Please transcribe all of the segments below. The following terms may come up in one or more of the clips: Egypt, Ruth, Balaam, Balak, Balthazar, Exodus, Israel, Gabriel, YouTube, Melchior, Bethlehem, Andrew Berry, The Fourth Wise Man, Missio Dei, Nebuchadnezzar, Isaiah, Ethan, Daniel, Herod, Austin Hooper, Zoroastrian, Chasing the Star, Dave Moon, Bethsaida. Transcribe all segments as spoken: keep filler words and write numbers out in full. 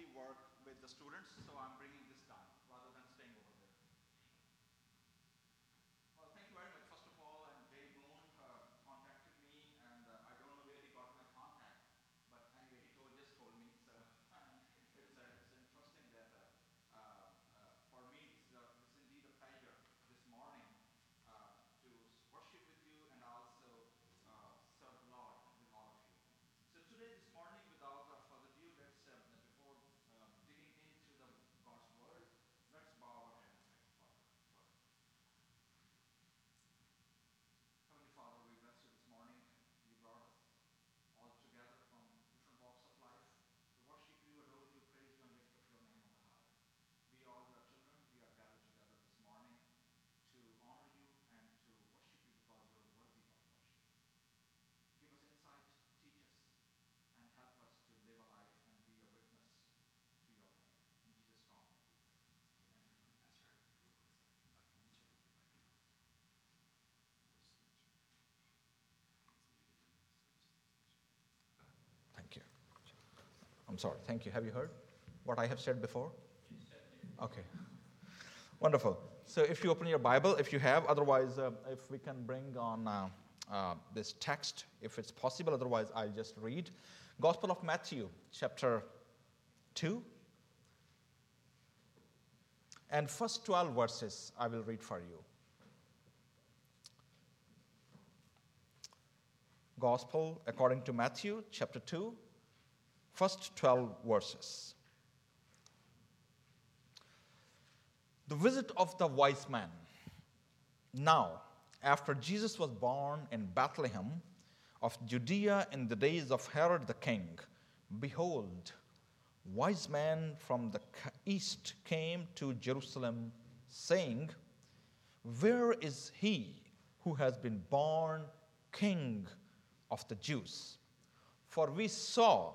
mostly work with the students, so I'm bringing this down rather than staying over there. Well, thank you very much. First of all, and Dave Moon uh, contacted me, and uh, I don't know where he got my contact, but anyway, he told, just told me. So it's, uh, it's interesting that uh, uh, uh, for me, it's, uh, it's indeed a pleasure this morning uh, to worship with you and also uh, serve the Lord with all of you. So today, this morning, without uh, further ado, let's uh, before uh, digging into the God's word, let's bow our heads. Heavenly Father, we bless you this morning. You brought us all together from different walks of life to worship you, adore you, praise you, and lift up your name on the high. We all your children, we are gathered together this morning to honor you and to worship you because you are worthy of worship. Give us insight, teach us, and help us to live a life and be a witness to your name. In Jesus' name. I'm sorry, thank you. Have you heard what I have said before? Okay. Wonderful. So if you open your Bible, if you have, otherwise uh, if we can bring on uh, uh, this text, if it's possible, otherwise I'll just read. Gospel of Matthew, chapter two. And first twelve verses I will read for you. Gospel according to Matthew, chapter two. First twelve verses. The visit of the wise man. Now, after Jesus was born in Bethlehem of Judea in the days of Herod the king, behold, wise men from the east came to Jerusalem, saying, "Where is he who has been born King of the Jews? For we saw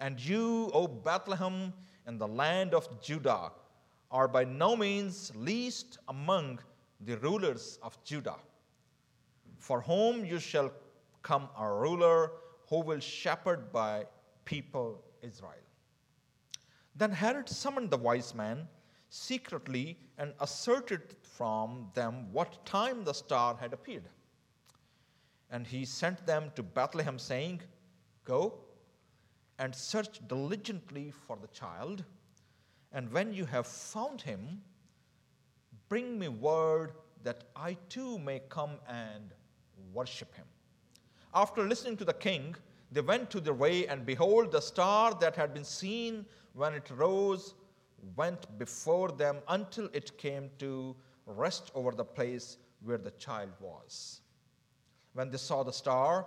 'And you, O Bethlehem, in the land of Judah, are by no means least among the rulers of Judah. For whom you shall come a ruler who will shepherd by people Israel.'" Then Herod summoned the wise men secretly and ascertained from them what time the star had appeared. And he sent them to Bethlehem, saying, "Go and search diligently for the child, and when you have found him, bring me word that I too may come and worship him." After listening to the king, they went to their way, and behold, the star that had been seen when it rose went before them until it came to rest over the place where the child was. When they saw the star,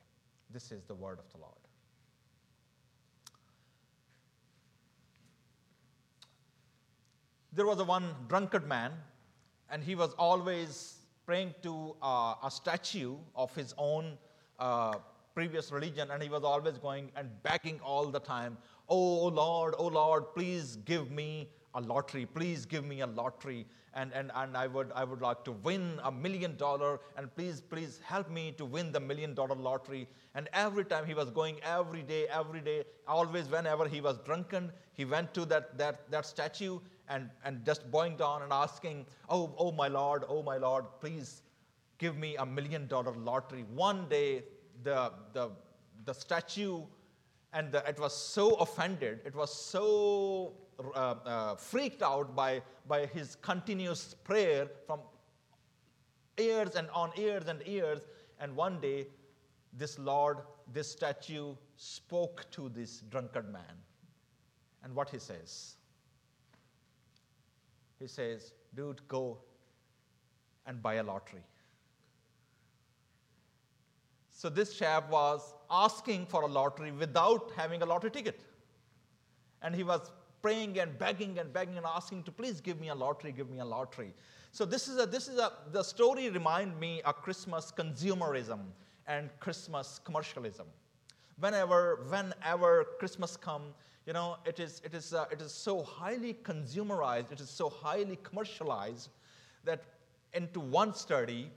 This is the word of the Lord. There was a one drunkard man, and he was always praying to uh, a statue of his own uh, previous religion, and he was always going and begging all the time, "Oh Lord, oh Lord, please give me a lottery, please give me a lottery, and, and, and I would I would like to win a million dollar, and please, please help me to win the million dollar lottery." And every time he was going, every day, every day, always whenever he was drunken, he went to that that that statue and, and just bowing down and asking, oh, oh my Lord, oh my Lord, please give me a million dollar lottery. One day, the the the statue And the, it was so offended, it was so uh, uh, freaked out by, by his continuous prayer from years and on years and years. And one day, this Lord, this statue spoke to this drunkard man. And what he says? He says, dude, go and buy a lottery. So this chap was asking for a lottery without having a lottery ticket. And he was praying and begging and begging and asking to please give me a lottery, give me a lottery. So this is a, this is a, the story remind me of Christmas consumerism and Christmas commercialism. Whenever, whenever Christmas comes, you know, it is, it is, uh, it is so highly consumerized, it is so highly commercialized that into one study,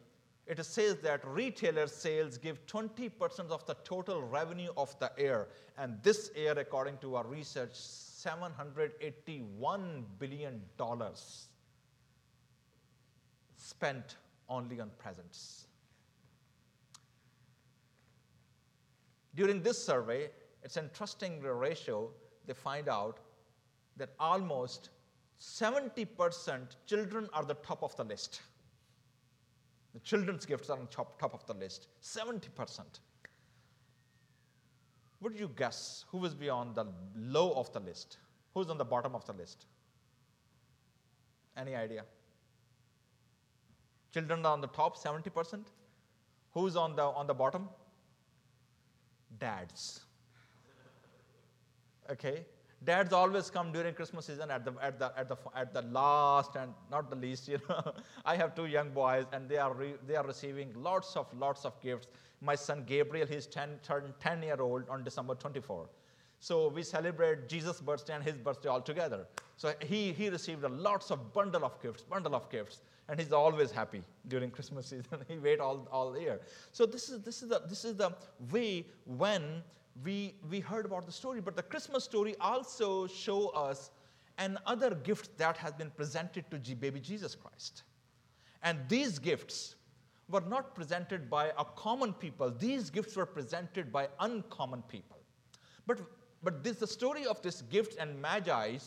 it says that retailer sales give twenty percent of the total revenue of the year. And this year, according to our research, seven hundred eighty-one billion dollars spent only on presents. During this survey, it's an interesting ratio. They find out that almost seventy percent children are the top of the list. The children's gifts are on top, top of the list, seventy percent. Would you guess who was beyond the low of the list? Who's on the bottom of the list? Any idea? Children are on the top, seventy percent. Who's on the, on the bottom? Dads. Okay? Dads always come during Christmas season at the at the at the at the last and not the least. You know, I have two young boys, and they are re, they are receiving lots of lots of gifts. My son Gabriel, he's ten turned ten year old on December twenty-fourth, so we celebrate Jesus' birthday and his birthday all together. So he he received a lots of bundle of gifts, bundle of gifts, and he's always happy during Christmas season. He wait all all year. So this is this is the this is the way when. We we heard about the story, but the Christmas story also shows us another gift that has been presented to baby Jesus Christ. And these gifts were not presented by a common people. These gifts were presented by uncommon people. But, but this, the story of this gift and magi,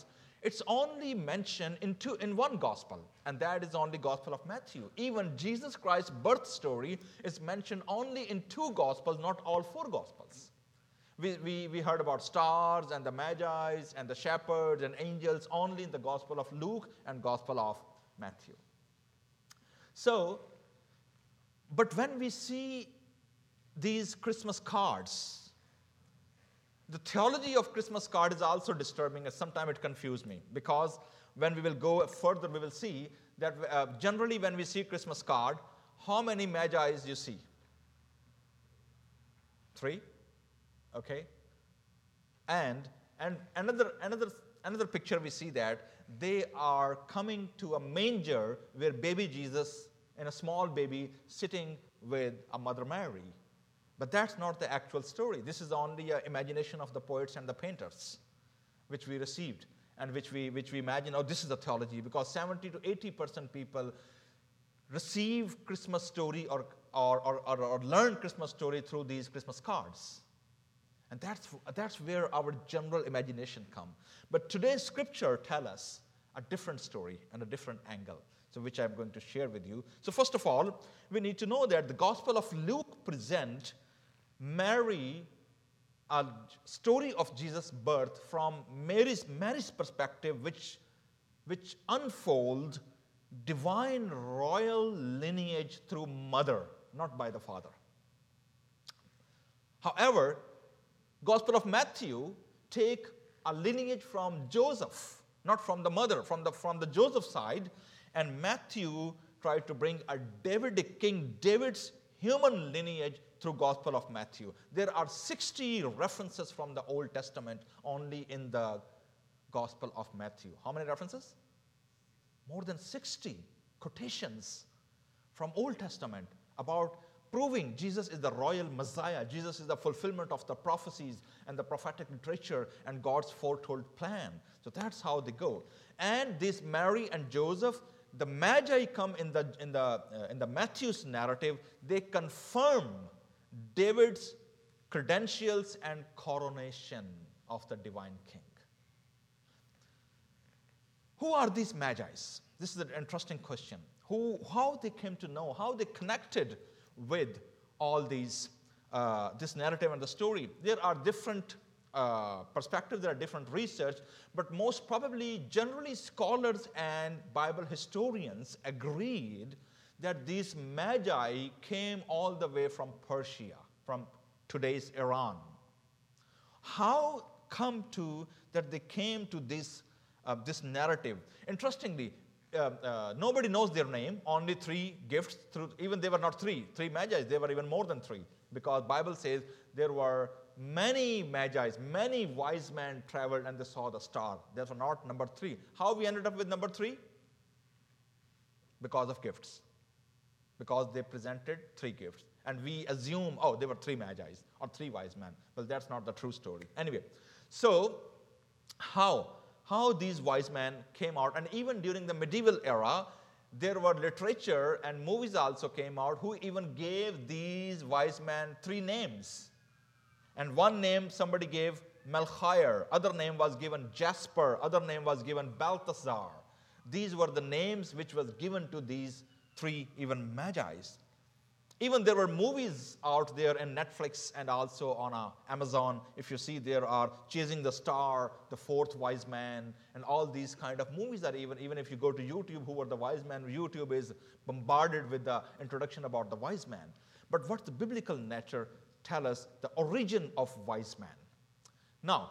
it's only mentioned in, two, in one gospel, and that is only Gospel of Matthew. Even Jesus Christ's birth story is mentioned only in two gospels, not all four gospels. We, we, we heard about stars and the magi and the shepherds and angels only in the Gospel of Luke and Gospel of Matthew. So, but when we see these Christmas cards, the theology of Christmas card is also disturbing, and sometimes it confused me, because when we will go further, we will see that uh, generally when we see Christmas card, how many magi you see? Three. Okay, and and another another another picture we see that they are coming to a manger where baby Jesus and a small baby sitting with a Mother Mary, but that's not the actual story. This is only an imagination of the poets and the painters, which we received and which we which we imagine. Oh, this is the theology, because seventy to eighty percent people receive Christmas story or or or, or, or learn Christmas story through these Christmas cards. And that's, that's where our general imagination comes. But today's scripture tells us a different story and a different angle, so which I'm going to share with you. So first of all, we need to know that the Gospel of Luke presents Mary, a story of Jesus' birth from Mary's, Mary's perspective, which, which unfolds divine royal lineage through mother, not by the father. However, Gospel of Matthew take a lineage from Joseph, not from the mother, from the from the Joseph side, and Matthew tried to bring a Davidic king, David's human lineage through Gospel of Matthew. There are sixty references from the Old Testament only in the Gospel of Matthew. How many references? More than sixty quotations from Old Testament about proving Jesus is the royal Messiah. Jesus is the fulfillment of the prophecies and the prophetic literature and God's foretold plan. So that's how they go. And this Mary and Joseph, the Magi come in the in the uh, in the Matthew's narrative. They confirm David's credentials and coronation of the divine king. Who are these Magi's? This is an interesting question. Who, how they came to know, how they connected with all these, uh, this narrative and the story. There are different uh, perspectives, there are different research, but most probably, generally, scholars and Bible historians agreed that these Magi came all the way from Persia, from today's Iran. How come to that they came to this uh, this narrative? Interestingly, uh, uh, nobody knows their name. Only three gifts. Through, even they were not three. Three Magi. They were even more than three, because the Bible says there were many Magi, many wise men traveled and they saw the star. Therefore, not number three. How we ended up with number three? Because of gifts. Because they presented three gifts. And we assume, oh, there were three Magi's or three wise men. Well, that's not the true story. Anyway, so how? How these wise men came out, and even during the medieval era, there were literature and movies also came out who even gave these wise men three names. And one name somebody gave Melchior, other name was given Jasper, other name was given Balthazar. These were the names which was given to these three even Magi's. Even there were movies out there in Netflix and also on uh, Amazon. If you see, there are Chasing the Star, The Fourth Wise Man, and all these kind of movies are even, even if you go to YouTube, who were the wise men, YouTube is bombarded with the introduction about the wise man. But what the biblical nature tells us, the origin of wise man. Now,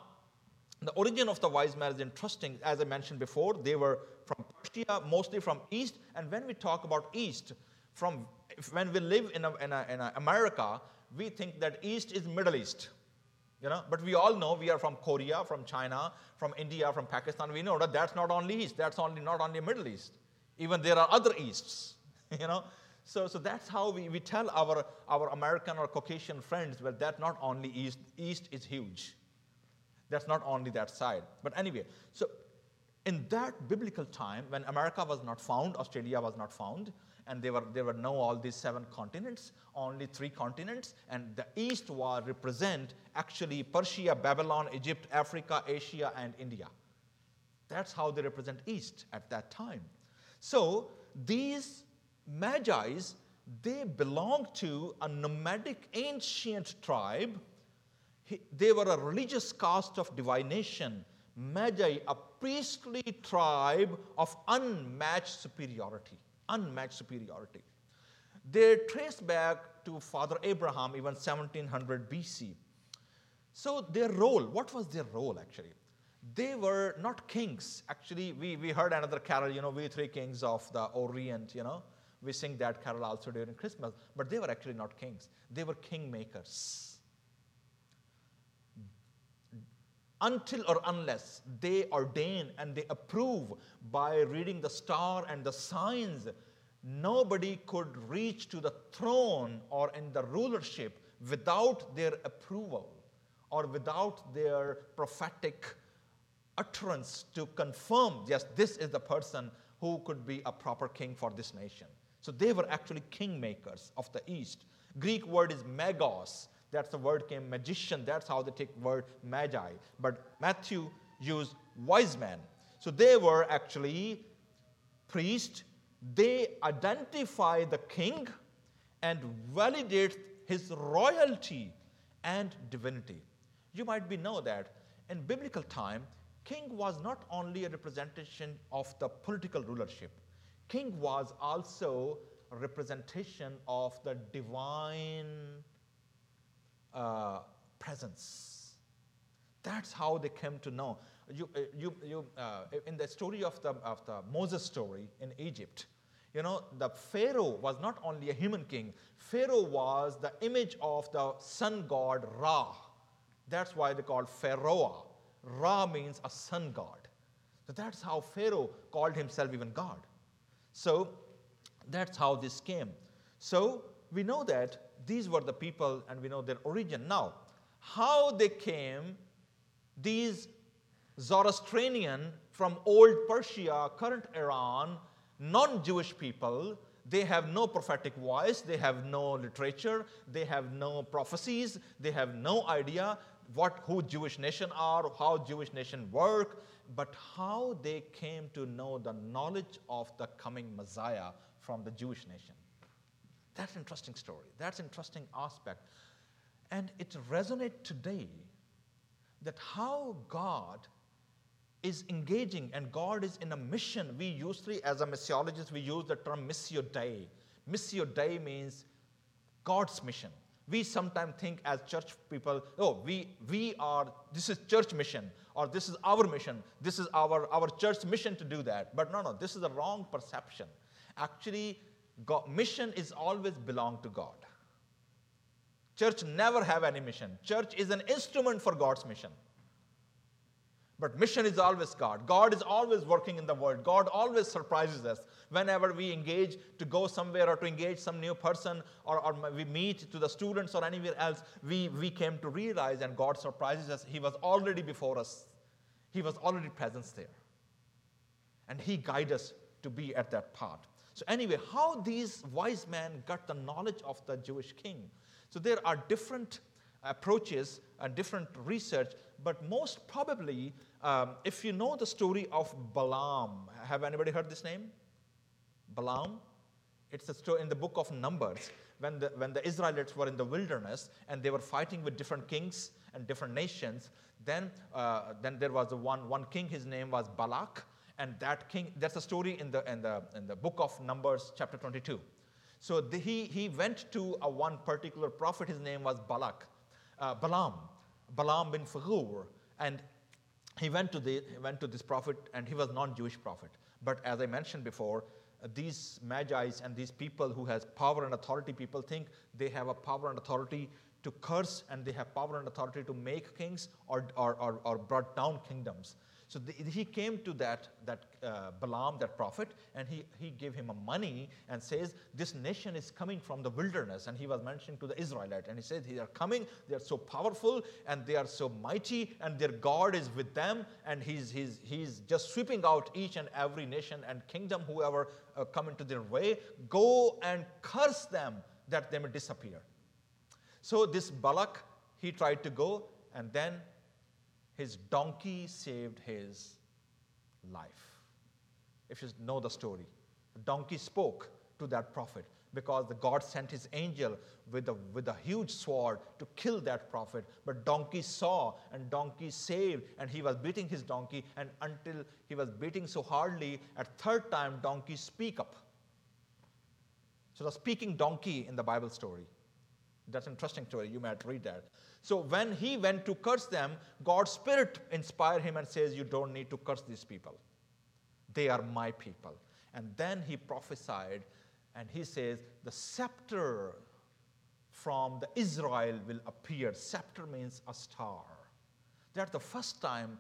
the origin of the wise man is interesting. As I mentioned before, they were from Persia, mostly from East. And when we talk about East, from when we live in, a, in, a, in a America, we think that East is Middle East, you know. But we all know we are from Korea, from China, from India, from Pakistan. We know that that's not only East. That's only not only Middle East. Even there are other Easts, you know. So, so that's how we, we tell our, our American or Caucasian friends, well, that's not only East. East is huge. That's not only that side. But anyway, so in that biblical time, when America was not found, Australia was not found, and they were, they were now all these seven continents, only three continents, and the East was represent actually Persia, Babylon, Egypt, Africa, Asia, and India. That's how they represent East at that time. So these Magi's, they belong to a nomadic ancient tribe. They were a religious caste of divination. Magi, a priestly tribe of unmatched superiority. Unmatched superiority. They trace back to Father Abraham, even seventeen hundred B C. So their role, what was their role actually? They were not kings. Actually, we, we heard another carol, you know, we three kings of the Orient, you know. We sing that carol also during Christmas. But they were actually not kings. They were kingmakers. Until or unless they ordain and they approve by reading the star and the signs, nobody could reach to the throne or in the rulership without their approval or without their prophetic utterance to confirm, yes, this is the person who could be a proper king for this nation. So they were actually kingmakers of the East. Greek word is magos. That's the word came magician. That's how they take word magi. But Matthew used wise man. So they were actually priests. They identify the king and validate his royalty and divinity. You might be know that in biblical time, king was not only a representation of the political rulership. King was also a representation of the divine Uh, presence. That's how they came to know. You, you, you. Uh, in the story of the of the Moses story in Egypt, you know, the Pharaoh was not only a human king. Pharaoh was the image of the sun god Ra. That's why they called Pharaoh. Ra means a sun god. So that's how Pharaoh called himself even God. So that's how this came. So we know that. These were the people, and we know their origin. Now, how they came, these Zoroastrian from old Persia, current Iran, non-Jewish people, They have no prophetic voice. They have no literature. They have no prophecies. They have no idea what who Jewish nation are, how Jewish nation work, but how they came to know the knowledge of the coming Messiah from the Jewish nation. That's an interesting story. That's an interesting aspect. And it resonates today that how God is engaging and God is in a mission. We usually, as a missiologist, we use the term missio Dei. Missio Dei means God's mission. We sometimes think as church people, oh, we we are, this is church mission, or this is our mission, this is our, our church mission to do that. But no, no, this is a wrong perception. Actually, God, mission is always belong to God. Church never have any mission. Church is an instrument for God's mission. But mission is always God. God is always working in the world. God always surprises us. Whenever we engage to go somewhere or to engage some new person or, or we meet to the students or anywhere else, we, we came to realize and God surprises us. He was already before us. He was already present there. And He guides us to be at that part. So anyway, how these wise men got the knowledge of the Jewish king. So there are different approaches and different research, but most probably, um, if you know the story of Balaam, have anybody heard this name? Balaam? It's a story in the book of Numbers, when the, when the Israelites were in the wilderness, and they were fighting with different kings and different nations. Then, uh, then there was the one, one king, his name was Balak, and that king, that's a story in the, in the, in the book of Numbers, chapter twenty-two. So the, he, he went to a one particular prophet, his name was Balak. Uh, Balaam, Balaam bin Phagor, and he went to the he went to this prophet, and he was non-Jewish prophet. But as I mentioned before, uh, these magi's and these people who has power and authority, people think they have a power and authority to curse, and they have power and authority to make kings or or or, or brought down kingdoms. So the, he came to that that uh, Balaam, that prophet, and he he gave him a money and says, this nation is coming from the wilderness. And he was mentioning to the Israelite, and he said, they are coming, they are so powerful, and they are so mighty, and their God is with them, and he's, he's, he's just sweeping out each and every nation and kingdom, whoever uh, come into their way, go and curse them that they may disappear. So this Balak, he tried to go, and then his donkey saved his life. If you know the story, the donkey spoke to that prophet because the God sent his angel with a, with a huge sword to kill that prophet. But donkey saw and donkey saved, and he was beating his donkey, and until he was beating so hardly, at third time, donkey speak up. So the speaking donkey in the Bible story. That's an interesting story. You might read that. So when he went to curse them, God's Spirit inspired him and says, you don't need to curse these people. They are my people. And then he prophesied, and he says, the scepter from the Israel will appear. Scepter means a star. That's the first time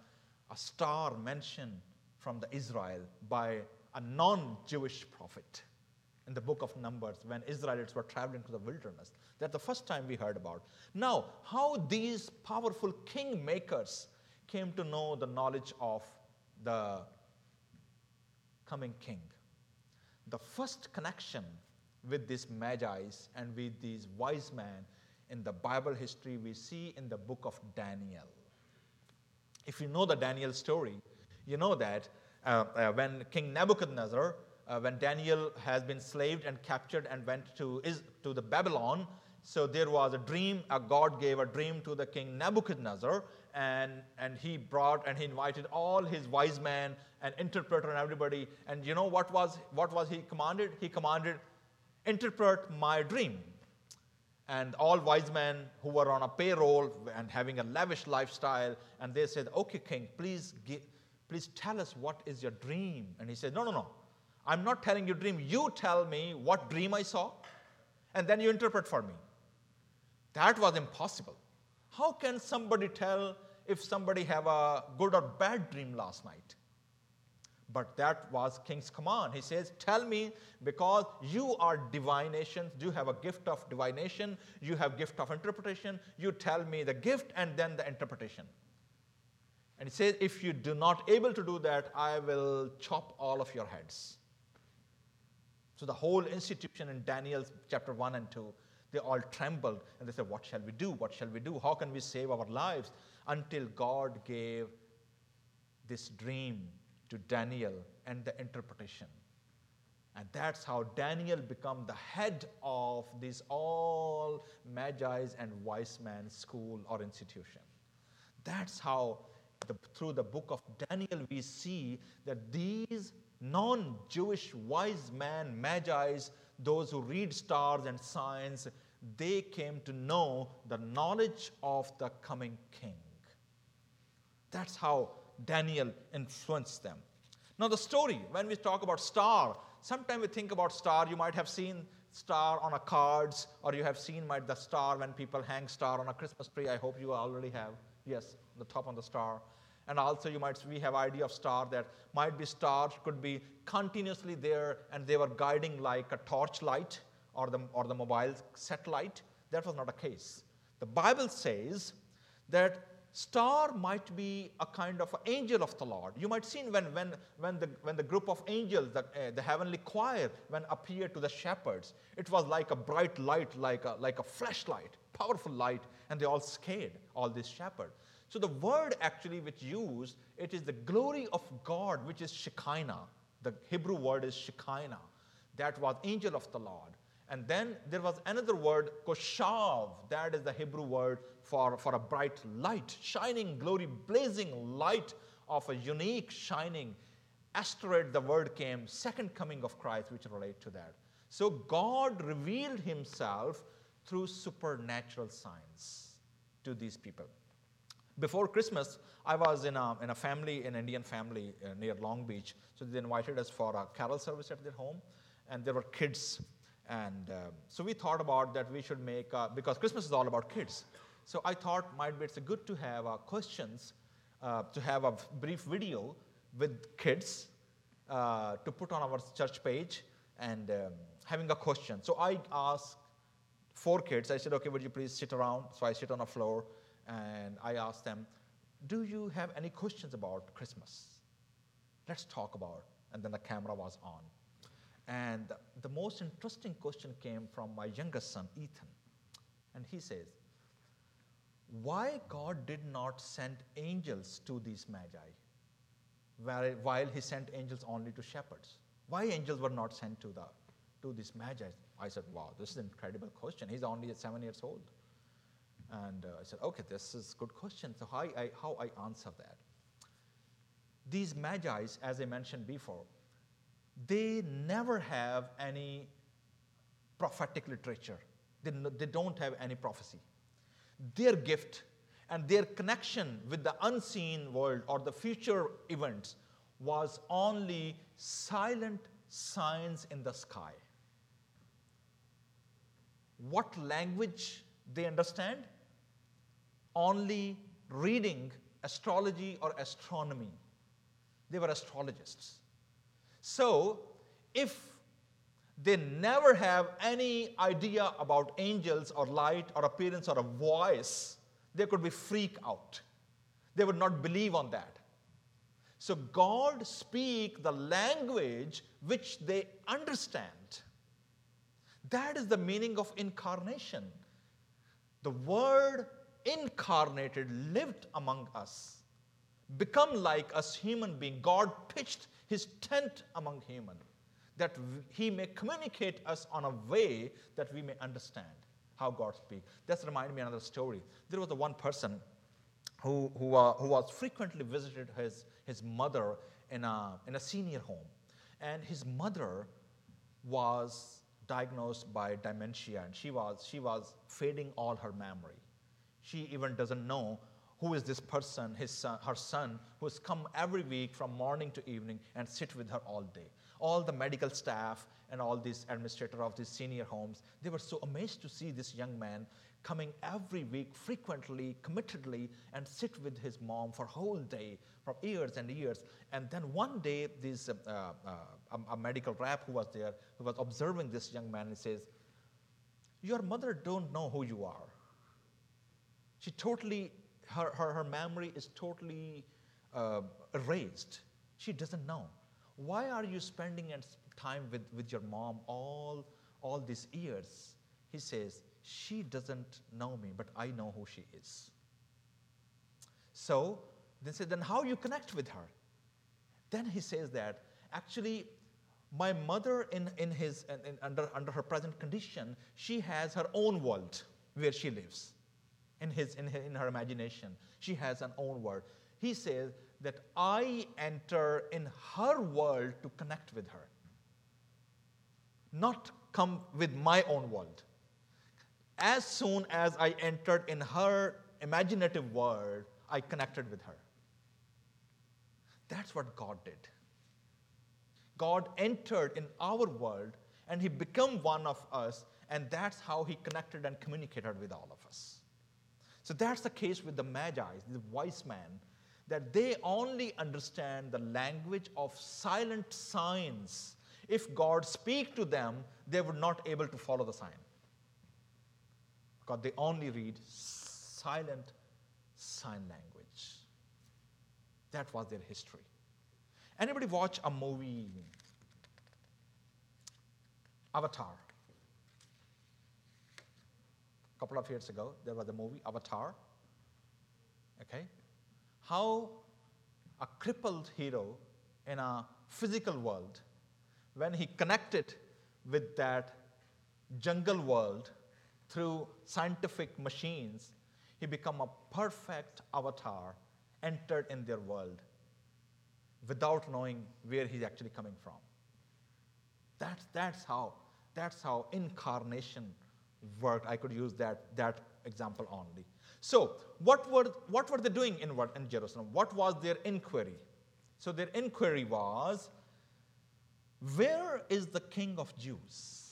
a star mentioned from the Israel by a non-Jewish prophet. In the book of Numbers, when Israelites were traveling to the wilderness. That's the first time we heard about. Now, how these powerful kingmakers came to know the knowledge of the coming king. The first connection with these magi's and with these wise men in the Bible history we see in the book of Daniel. If you know the Daniel story, you know that uh, uh, when King Nebuchadnezzar Uh, when Daniel has been slaved and captured and went to, is, to the Babylon, so there was a dream, a God gave a dream to the king Nebuchadnezzar, and, and he brought and he invited all his wise men and interpreter and everybody, and you know what was what was he commanded? He commanded, interpret my dream. And all wise men who were on a payroll and having a lavish lifestyle, and they said, okay, king, please, give, please tell us what is your dream. And he said, no, no, no. I'm not telling you dream. You tell me what dream I saw, and then you interpret for me. That was impossible. How can somebody tell if somebody have a good or bad dream last night? But that was king's command. He says, tell me, because you are divinations. You have a gift of divination. You have gift of interpretation. You tell me the gift and then the interpretation. And he says, if you do not able to do that, I will chop all of your heads. So the whole institution in Daniel chapter one and two, they all trembled and they said, what shall we do? What shall we do? How can we save our lives? Until God gave this dream to Daniel and the interpretation. And that's how Daniel became the head of this all magi's and wise man's school or institution. That's how, the, through the book of Daniel, we see that these non-Jewish wise men, magi's, those who read stars and signs, they came to know the knowledge of the coming king. That's how Daniel influenced them. Now the story, when we talk about star, sometimes we think about star, you might have seen star on a cards, or you have seen might the star when people hang star on a Christmas tree. I hope you already have. Yes, the top on the star. And also you might, we have idea of star that might be stars could be continuously there and they were guiding like a torchlight or the, or the mobile satellite. That was not a case. The Bible says that star might be a kind of angel of the Lord. You might seen when, when, when, the, when the group of angels, the, uh, the heavenly choir, when appeared to the shepherds, it was like a bright light, like a, like a flashlight, powerful light, and they all scared, all these shepherds. So the word actually which used, it is the glory of God, which is Shekinah. The Hebrew word is Shekinah. That was angel of the Lord. And then there was another word, koshav. That is the Hebrew word for, for a bright light, shining glory, blazing light of a unique shining. Asteroid, the word came, second coming of Christ, which relate to that. So God revealed himself through supernatural signs to these people. Before Christmas, I was in a, in a family, an Indian family uh, near Long Beach. So they invited us for a carol service at their home. And there were kids. And uh, so we thought about that we should make, a, because Christmas is all about kids. So I thought might be it's good to have uh, questions, uh, to have a brief video with kids uh, to put on our church page and um, having a question. So I asked four kids. I said, okay, would you please sit around? So I sit on the floor. And I asked them, do you have any questions about Christmas? Let's talk about it. And then the camera was on. And the most interesting question came from my youngest son, Ethan. And he says, why God did not send angels to these magi, while he sent angels only to shepherds? Why angels were not sent to, the, to these magi? I said, wow, this is an incredible question. He's only seven years old. And uh, I said, okay, this is a good question. So how I, how I answer that? These magi's, as I mentioned before, they never have any prophetic literature. They, no, they don't have any prophecy. Their gift and their connection with the unseen world or the future events was only silent signs in the sky. What language they understand? Only reading astrology or astronomy. They were astrologists. So, if they never have any idea about angels or light or appearance or a voice, they could be freaked out. They would not believe on that. So, God speaks the language which they understand. That is the meaning of incarnation. The Word incarnated, lived among us, become like us human beings. God pitched his tent among humans, that he may communicate us on a way that we may understand how God speaks. That's reminded me of another story. There was the one person who, who, uh, who was frequently visited his, his mother in a, in a senior home. And his mother was diagnosed by dementia, and she was she was fading all her memory. She even doesn't know who is this person, his son, her son, who has come every week from morning to evening and sit with her all day. All the medical staff and all these administrators of these senior homes, they were so amazed to see this young man coming every week frequently, committedly, and sit with his mom for a whole day, for years and years. And then one day, this, uh, uh, a, a medical rep who was there, who was observing this young man, he says, your mother don't know who you are. She totally, her, her, her memory is totally uh, erased. She doesn't know. Why are you spending time with, with your mom all, all these years? He says, she doesn't know me, but I know who she is. So they said, then how you connect with her? Then he says that actually my mother in, in his in, under, under her present condition, she has her own world where she lives. In his in, in her imagination, she has an own world. He says that I enter in her world to connect with her, not come with my own world. As soon as I entered in her imaginative world, I connected with her. That's what God did. God entered in our world and he became one of us, and that's how he connected and communicated with all of us. So that's the case with the Magi, the wise men, that they only understand the language of silent signs. If God speak to them, they were not able to follow the sign. Because they only read silent sign language. That was their history. Anybody watch a movie, Avatar? A couple of years ago, there was a movie, Avatar. Okay? How a crippled hero in a physical world, when he connected with that jungle world through scientific machines, he became a perfect avatar, entered in their world without knowing where he's actually coming from. That's, that's, how, that's how incarnation worked. I could use that, that example only. So what were, what were they doing in, in Jerusalem? What was their inquiry? So their inquiry was, where is the King of Jews?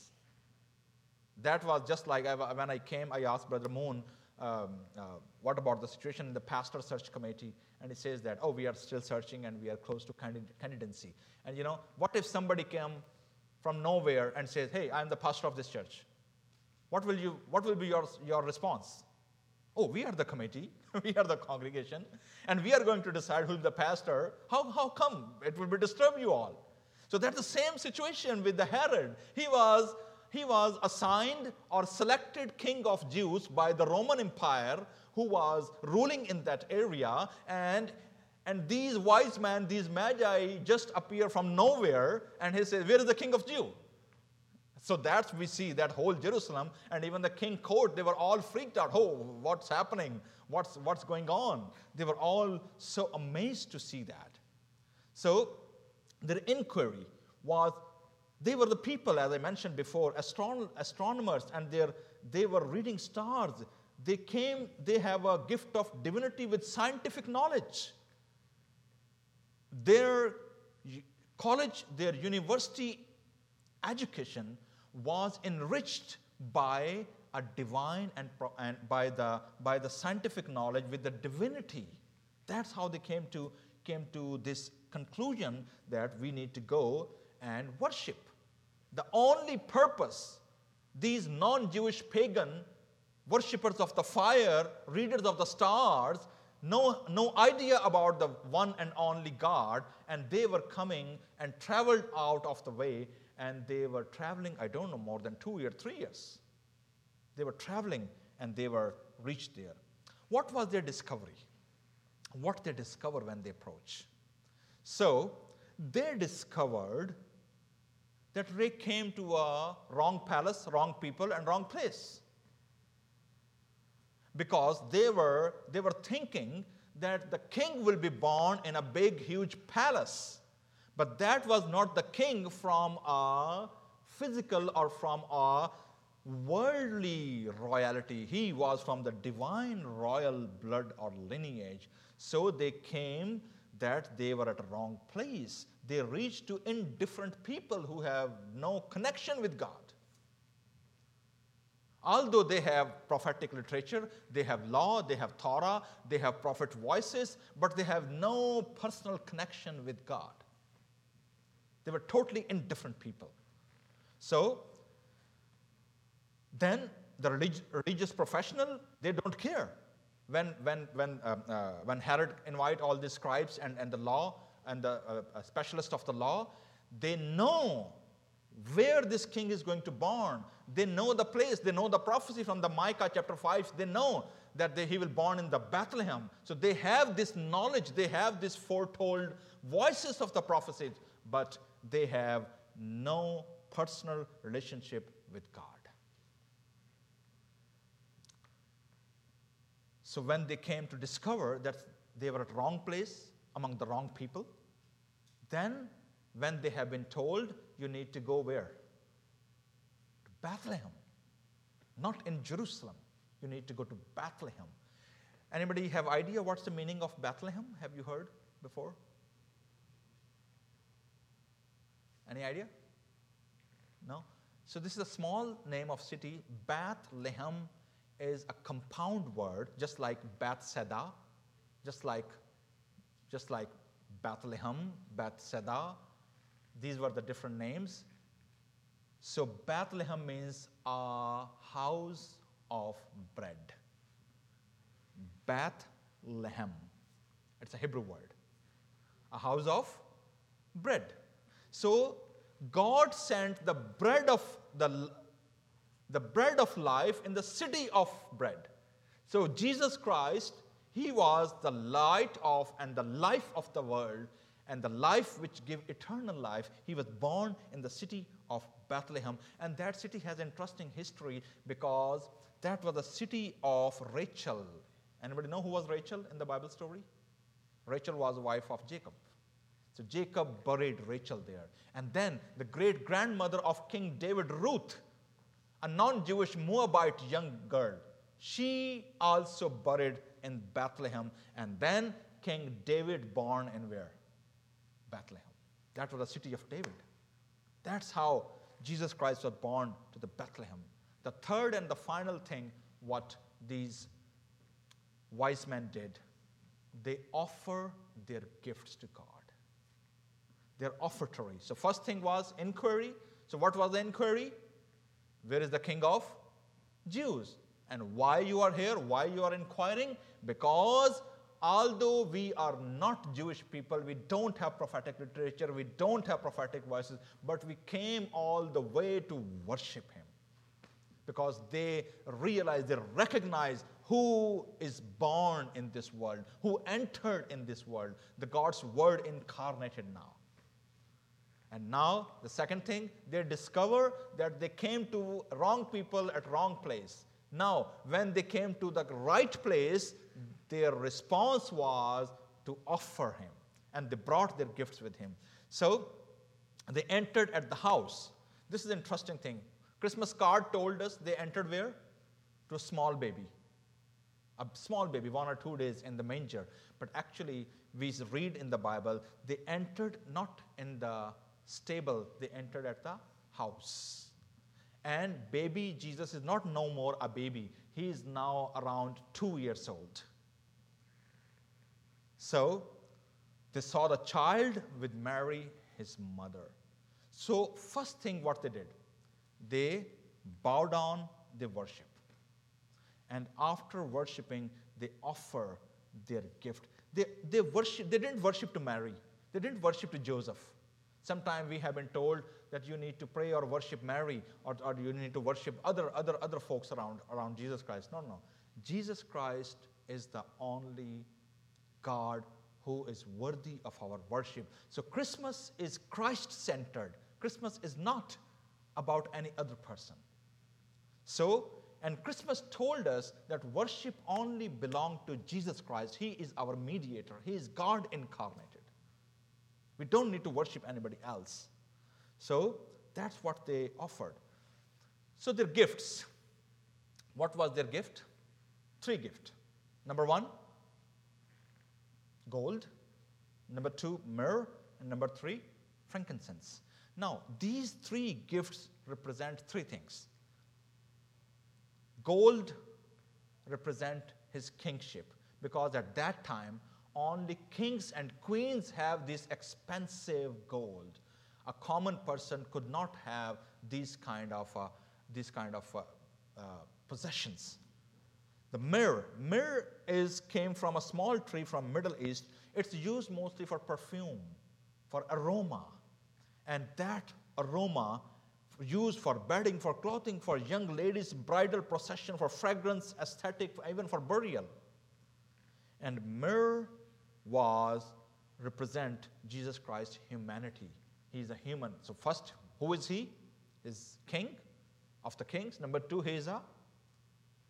That was just like I, when I came, I asked Brother Moon, um, uh, what about the situation in the pastor search committee? And he says that, oh, we are still searching and we are close to candidacy. And you know, what if somebody came from nowhere and says, hey, I'm the pastor of this church? What will, you, what will be your, your response? Oh, we are the committee, we are the congregation, and we are going to decide who's the pastor. How, how come? It will disturb you all. So that's the same situation with the Herod. He was, he was assigned or selected king of Jews by the Roman Empire, who was ruling in that area. And, and these wise men, these magi, just appear from nowhere. And he says, where is the king of Jews? So that's, we see that whole Jerusalem and even the king court, they were all freaked out. Oh, what's happening? What's, what's going on? They were all so amazed to see that. So their inquiry was, they were the people, as I mentioned before, astron- astronomers, and they were reading stars. They came, they have a gift of divinity with scientific knowledge. Their college, their university education was enriched by a divine and, pro- and by, the, by the scientific knowledge with the divinity. That's how they came to, came to this conclusion that we need to go and worship. The only purpose these non-Jewish pagan worshippers of the fire, readers of the stars, no, no idea about the one and only God, and they were coming and traveled out of the way, and they were traveling, I don't know, more than two years, three years. They were traveling and they were reached there. What was their discovery? What they discovered when they approached? So they discovered that they came to a wrong palace, wrong people, and wrong place. Because they were, they were thinking that the king will be born in a big, huge palace. But that was not the king from a physical or from a worldly royalty. He was from the divine royal blood or lineage. So they came that they were at a wrong place. They reached to indifferent people who have no connection with God. Although they have prophetic literature, they have law, they have Torah, they have prophet voices, but they have no personal connection with God. They were totally indifferent people. So then the relig- religious professional, they don't care. When when when um, uh, when Herod invited all the scribes and, and the law and the uh, a specialist of the law, they know where this king is going to be born. They know the place. They know the prophecy from the Micah chapter five. They know that they, he will be born in the Bethlehem. So they have this knowledge. They have this foretold voices of the prophecies, but they have no personal relationship with God. So when they came to discover that they were at the wrong place among the wrong people, then when they have been told, you need to go where? To Bethlehem. Not in Jerusalem. You need to go to Bethlehem. Anybody have idea what's the meaning of Bethlehem? Have you heard before? Any idea? No? So this is a small name of city. Bethlehem is a compound word, just like Bethsaida, just like, just like Bethlehem, Bethsaida. These were the different names. So Bethlehem means a house of bread. Bethlehem. It's a Hebrew word. A house of bread. So God sent the bread of the, the bread of life in the city of bread. So Jesus Christ, he was the light of and the life of the world, and the life which gives eternal life. He was born in the city of Bethlehem. And that city has interesting history because that was the city of Rachel. Anybody know who was Rachel in the Bible story? Rachel was the wife of Jacob. So Jacob buried Rachel there. And then the great-grandmother of King David, Ruth, a non-Jewish Moabite young girl, she also buried in Bethlehem. And then King David born in where? Bethlehem. That was the city of David. That's how Jesus Christ was born, to the Bethlehem. The third and the final thing what these wise men did, they offer their gifts to God. Their offertory. So first thing was inquiry. So what was the inquiry? Where is the King of Jews? And why you are here? Why you are inquiring? Because although we are not Jewish people, we don't have prophetic literature, we don't have prophetic voices, but we came all the way to worship him. Because they realize, they recognize who is born in this world, who entered in this world, the God's word incarnated now. And now, the second thing, they discover that they came to wrong people at wrong place. Now, when they came to the right place, their response was to offer him, and they brought their gifts with him. So they entered at the house. This is an interesting thing. Christmas card told us they entered where? To a small baby. A small baby, one or two days in the manger. But actually, we read in the Bible, they entered not in the stable, they entered at the house. And baby Jesus is not no more a baby. He is now around two years old. So they saw the child with Mary, his mother. So first thing what they did, they bow down, they worship. And after worshiping, they offer their gift. They, they, worship, they didn't worship to Mary. They didn't worship to Joseph. Sometimes we have been told that you need to pray or worship Mary, or, or you need to worship other, other, other folks around, around Jesus Christ. No, no. Jesus Christ is the only God who is worthy of our worship. So Christmas is Christ-centered. Christmas is not about any other person. So, and Christmas told us that worship only belongs to Jesus Christ. He is our mediator. He is God incarnated. We don't need to worship anybody else. So that's what they offered. So their gifts. What was their gift? Three gifts. Number one, gold. Number two, myrrh. And number three, frankincense. Now, these three gifts represent three things. Gold represents his kingship, because at that time, only kings and queens have this expensive gold. A common person could not have these kind of, uh, these kind of uh, uh, possessions. The myrrh. Myrrh is, came from a small tree from Middle East. It's used mostly for perfume, for aroma. And that aroma used for bedding, for clothing, for young ladies, bridal procession, for fragrance, aesthetic, even for burial. And myrrh was represent Jesus Christ's humanity. He's a human. So first, who is he? He's king of the kings. Number two, he is a,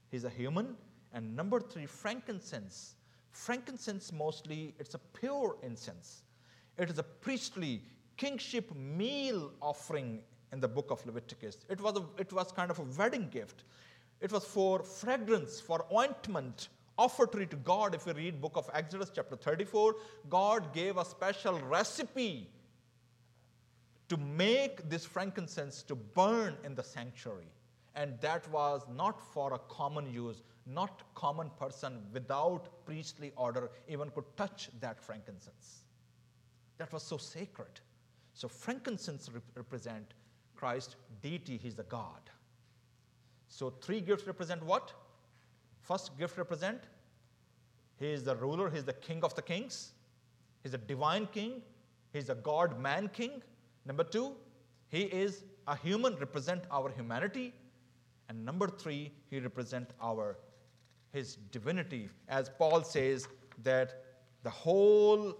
he's a human. And number three, frankincense. Frankincense mostly, it's a pure incense. It is a priestly kingship meal offering in the book of Leviticus. It was, a, it was kind of a wedding gift. It was for fragrance, for ointment, offertory to God. If you read book of Exodus chapter thirty-four, God gave a special recipe to make this frankincense to burn in the sanctuary. And that was not for a common use. Not common person without priestly order even could touch that frankincense. That was so sacred. So frankincense rep- represent Christ's deity. He's the God. So three gifts represent what? First gift represent, he is the ruler, he is the king of the kings. He's a divine king. He's a God-man king. Number two, he is a human, represent our humanity. And number three, he represent our, his divinity. As Paul says that the whole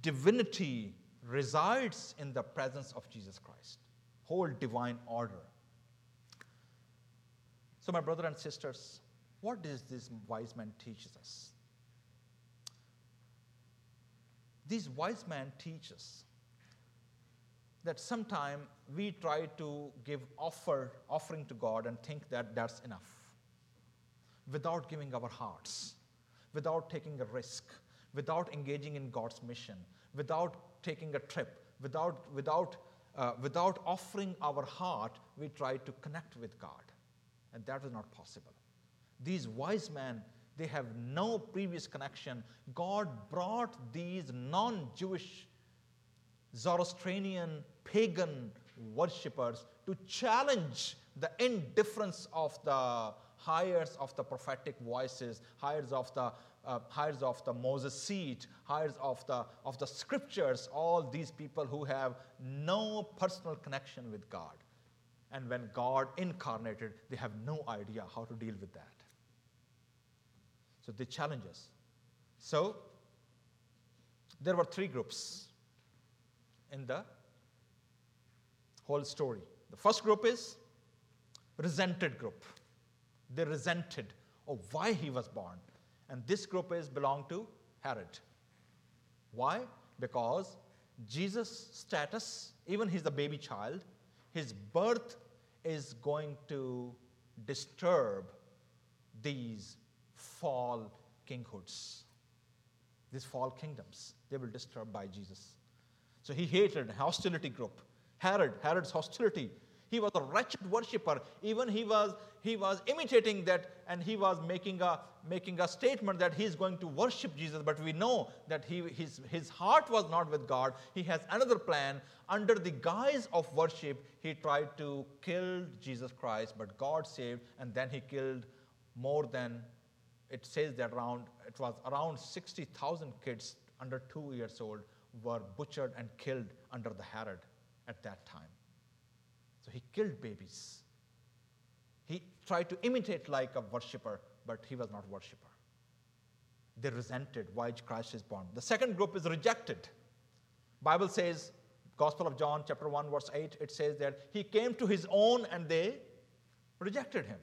divinity resides in the presence of Jesus Christ. Whole divine order. So my brothers and sisters, what does this wise man teach us? These wise men teach us that sometimes we try to give offer, offering to God and think that that's enough without giving our hearts, without taking a risk, without engaging in God's mission, without taking a trip, without, without, uh, without offering our heart, we try to connect with God. And that was not possible. These wise men, they have no previous connection. God brought these non-Jewish, Zoroastrian, pagan worshippers to challenge the indifference of the heirs of the prophetic voices, heirs of the uh, heirs of the Moses seat, heirs of the of the scriptures. All these people who have no personal connection with God. And when God incarnated, they have no idea how to deal with that. So they challenge us. So there were three groups in the whole story. The first group is resented group. They resented of why he was born. And this group is belonged to Herod. Why? Because Jesus' status, even he's a baby child, his birth is going to disturb these fall kinghoods, these fall kingdoms. They will disturb by Jesus. So he hated hostility group. Herod, Herod's hostility. He was a wretched worshipper. Even he was he was imitating that, and he was making a making a statement that he's going to worship Jesus. But we know that he his his heart was not with God. He has another plan. Under the guise of worship, he tried to kill Jesus Christ, but God saved, and then he killed more than, it says that around it was around sixty thousand kids under two years old were butchered and killed under the Herod at that time. So he killed babies. He tried to imitate like a worshipper, but he was not a worshipper. They resented why Christ is born. The second group is rejected. Bible says, Gospel of John, chapter one, verse eight, it says that he came to his own and they rejected him.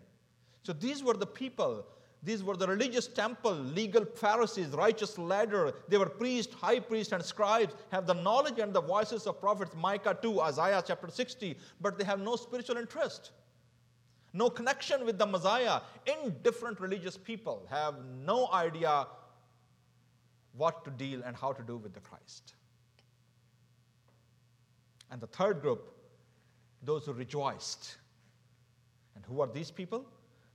So these were the people. These were the religious temple, legal Pharisees, righteous ladder. They were priests, high priests, and scribes, have the knowledge and the voices of prophets, Micah two, Isaiah chapter sixty, but they have no spiritual interest, no connection with the Messiah. Indifferent religious people have no idea what to deal and how to do with the Christ. And the third group, those who rejoiced. And who are these people?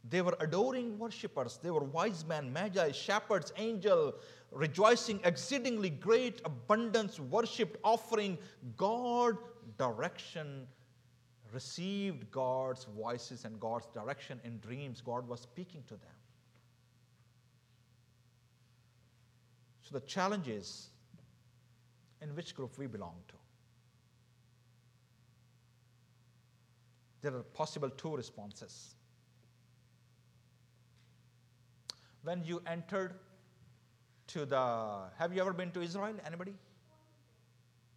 They were adoring worshippers. They were wise men, magi, shepherds, angels, rejoicing, exceedingly great abundance, worshipped, offering God direction, received God's voices and God's direction in dreams. God was speaking to them. So the challenge is in which group we belong to. There are possible two responses. When you entered to the, have you ever been to Israel? Anybody?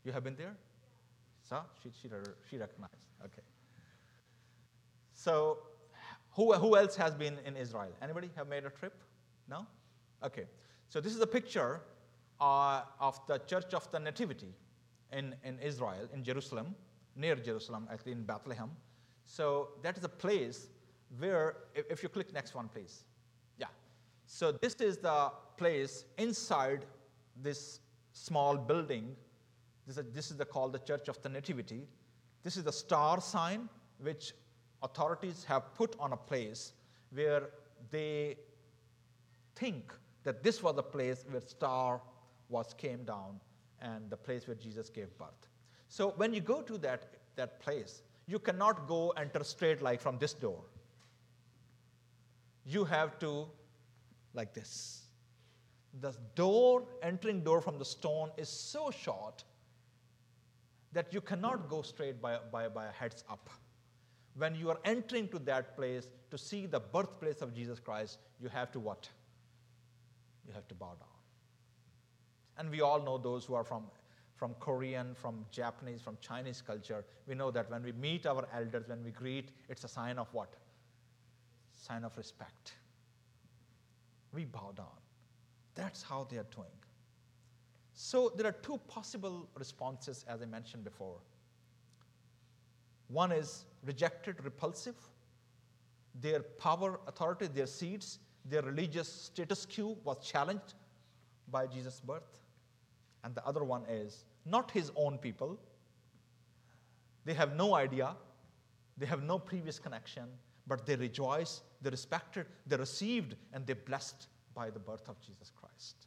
You have been there? So she, she, she recognized. Okay. So who, who else has been in Israel? Anybody have made a trip? No? Okay. So this is a picture uh, of the Church of the Nativity in, in Israel, in Jerusalem, near Jerusalem, actually in Bethlehem. So that is a place where, if, if you click next one, please. Yeah. So this is the place inside this small building. This is, this is the, called the Church of the Nativity. This is the star sign which authorities have put on a place where they think that this was the place where star was came down and the place where Jesus gave birth. So when you go to that, that place, you cannot go enter straight like from this door. You have to like this. The door, entering door from the stone is so short that you cannot go straight by, by, by heads up. When you are entering to that place to see the birthplace of Jesus Christ, you have to what? You have to bow down. And we all know those who are from, from Korean, from Japanese, from Chinese culture. We know that when we meet our elders, when we greet, it's a sign of what? Sign of respect. We bow down. That's how they are doing. So there are two possible responses, as I mentioned before. One is rejected, repulsive. Their power, authority, their seats, their religious status quo was challenged by Jesus' birth. And the other one is not his own people. They have no idea. They have no previous connection. But they rejoiced, they respected, they received, and they blessed by the birth of Jesus Christ.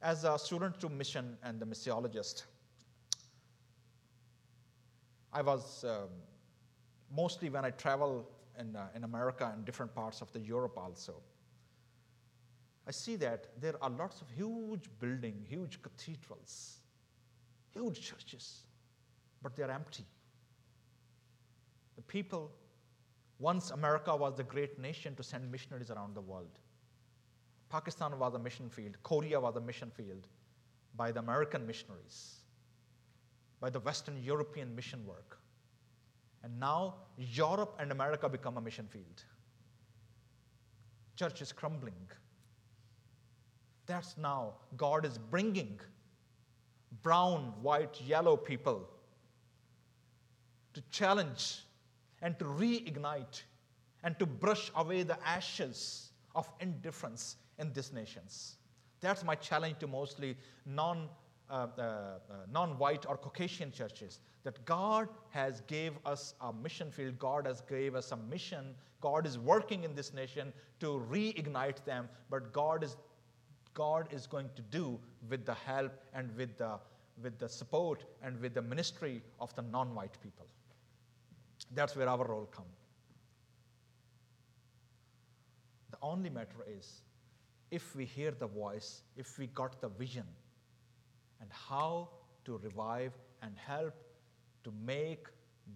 As a student to mission and the missiologist, I was um, mostly when I travel In, uh, in America and different parts of the Europe also, I see that there are lots of huge buildings, huge cathedrals, huge churches, but they are empty. The people, once America was the great nation to send missionaries around the world. Pakistan was a mission field. Korea was a mission field by the American missionaries, by the Western European mission work. And now, Europe and America become a mission field. Church is crumbling. That's now God is bringing brown, white, yellow people to challenge and to reignite and to brush away the ashes of indifference in these nations. That's my challenge to mostly non Uh, uh, uh, non-white or Caucasian churches, that God has gave us a mission field, God has gave us a mission, God is working in this nation to reignite them, but God is, God is going to do with the help and with the, with the support and with the ministry of the non-white people. That's where our role comes. The only matter is, if we hear the voice, if we got the vision, and how to revive and help to make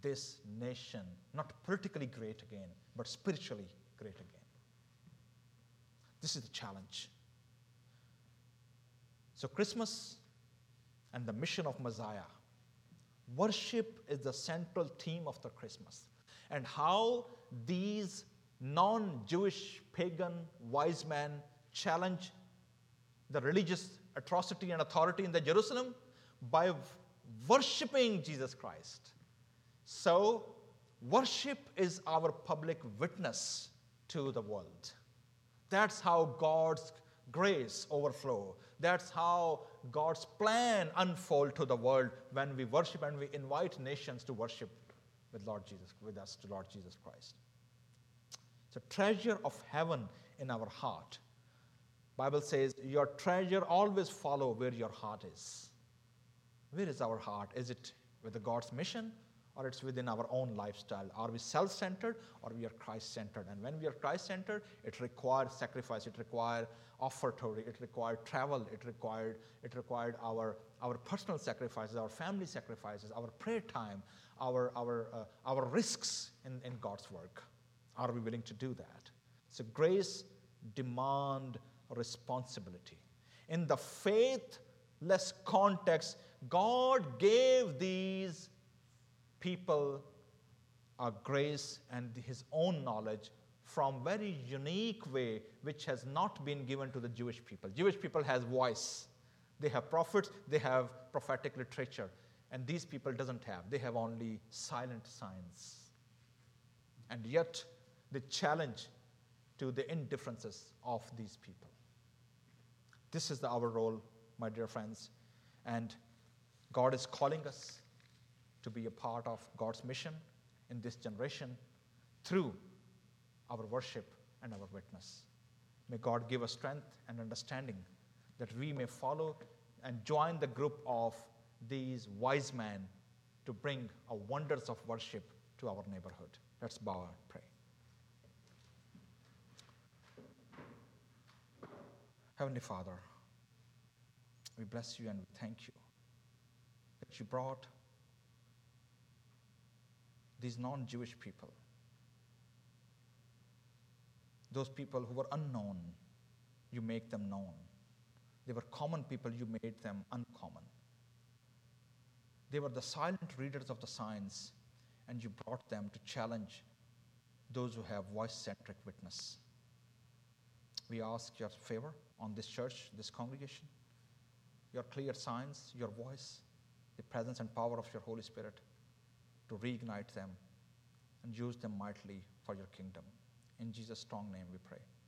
this nation not politically great again, but spiritually great again. This is the challenge. So Christmas and the mission of Messiah. Worship is the central theme of the Christmas. And how these non-Jewish pagan wise men challenge the religious atrocity and authority in the Jerusalem by worshiping Jesus Christ. So worship is our public witness to the world. That's how God's grace overflow. That's how God's plan unfold to the world when we worship and we invite nations to worship with Lord Jesus, with us to Lord Jesus Christ. It's a treasure of heaven in our heart. Bible says, your treasure always follow where your heart is. Where is our heart? Is it with God's mission or it's within our own lifestyle. Are we self-centered or we are Christ-centered? And when we are Christ-centered, it required sacrifice, it required offertory, it required travel, it required it required our our personal sacrifices, our family sacrifices, our prayer time, our our uh, our risks in, in God's work. Are we willing to do that? So grace demand responsibility. In the faithless context, God gave these people a grace and his own knowledge from very unique way, which has not been given to the Jewish people. Jewish people has voice. They have prophets, they have prophetic literature, and these people doesn't have. They have only silent signs. And yet, the challenge to the indifferences of these people. This is the, our role, my dear friends, and God is calling us to be a part of God's mission in this generation through our worship and our witness. May God give us strength and understanding that we may follow and join the group of these wise men to bring our wonders of worship to our neighborhood. Let's bow and pray. Heavenly Father, we bless you and we thank you that you brought these non-Jewish people, those people who were unknown, you make them known. They were common people, you made them uncommon. They were the silent readers of the signs, and you brought them to challenge those who have voice-centric witness. We ask your favor on this church, this congregation, your clear signs, your voice, the presence and power of your Holy Spirit to reignite them and use them mightily for your kingdom. In Jesus' strong name we pray.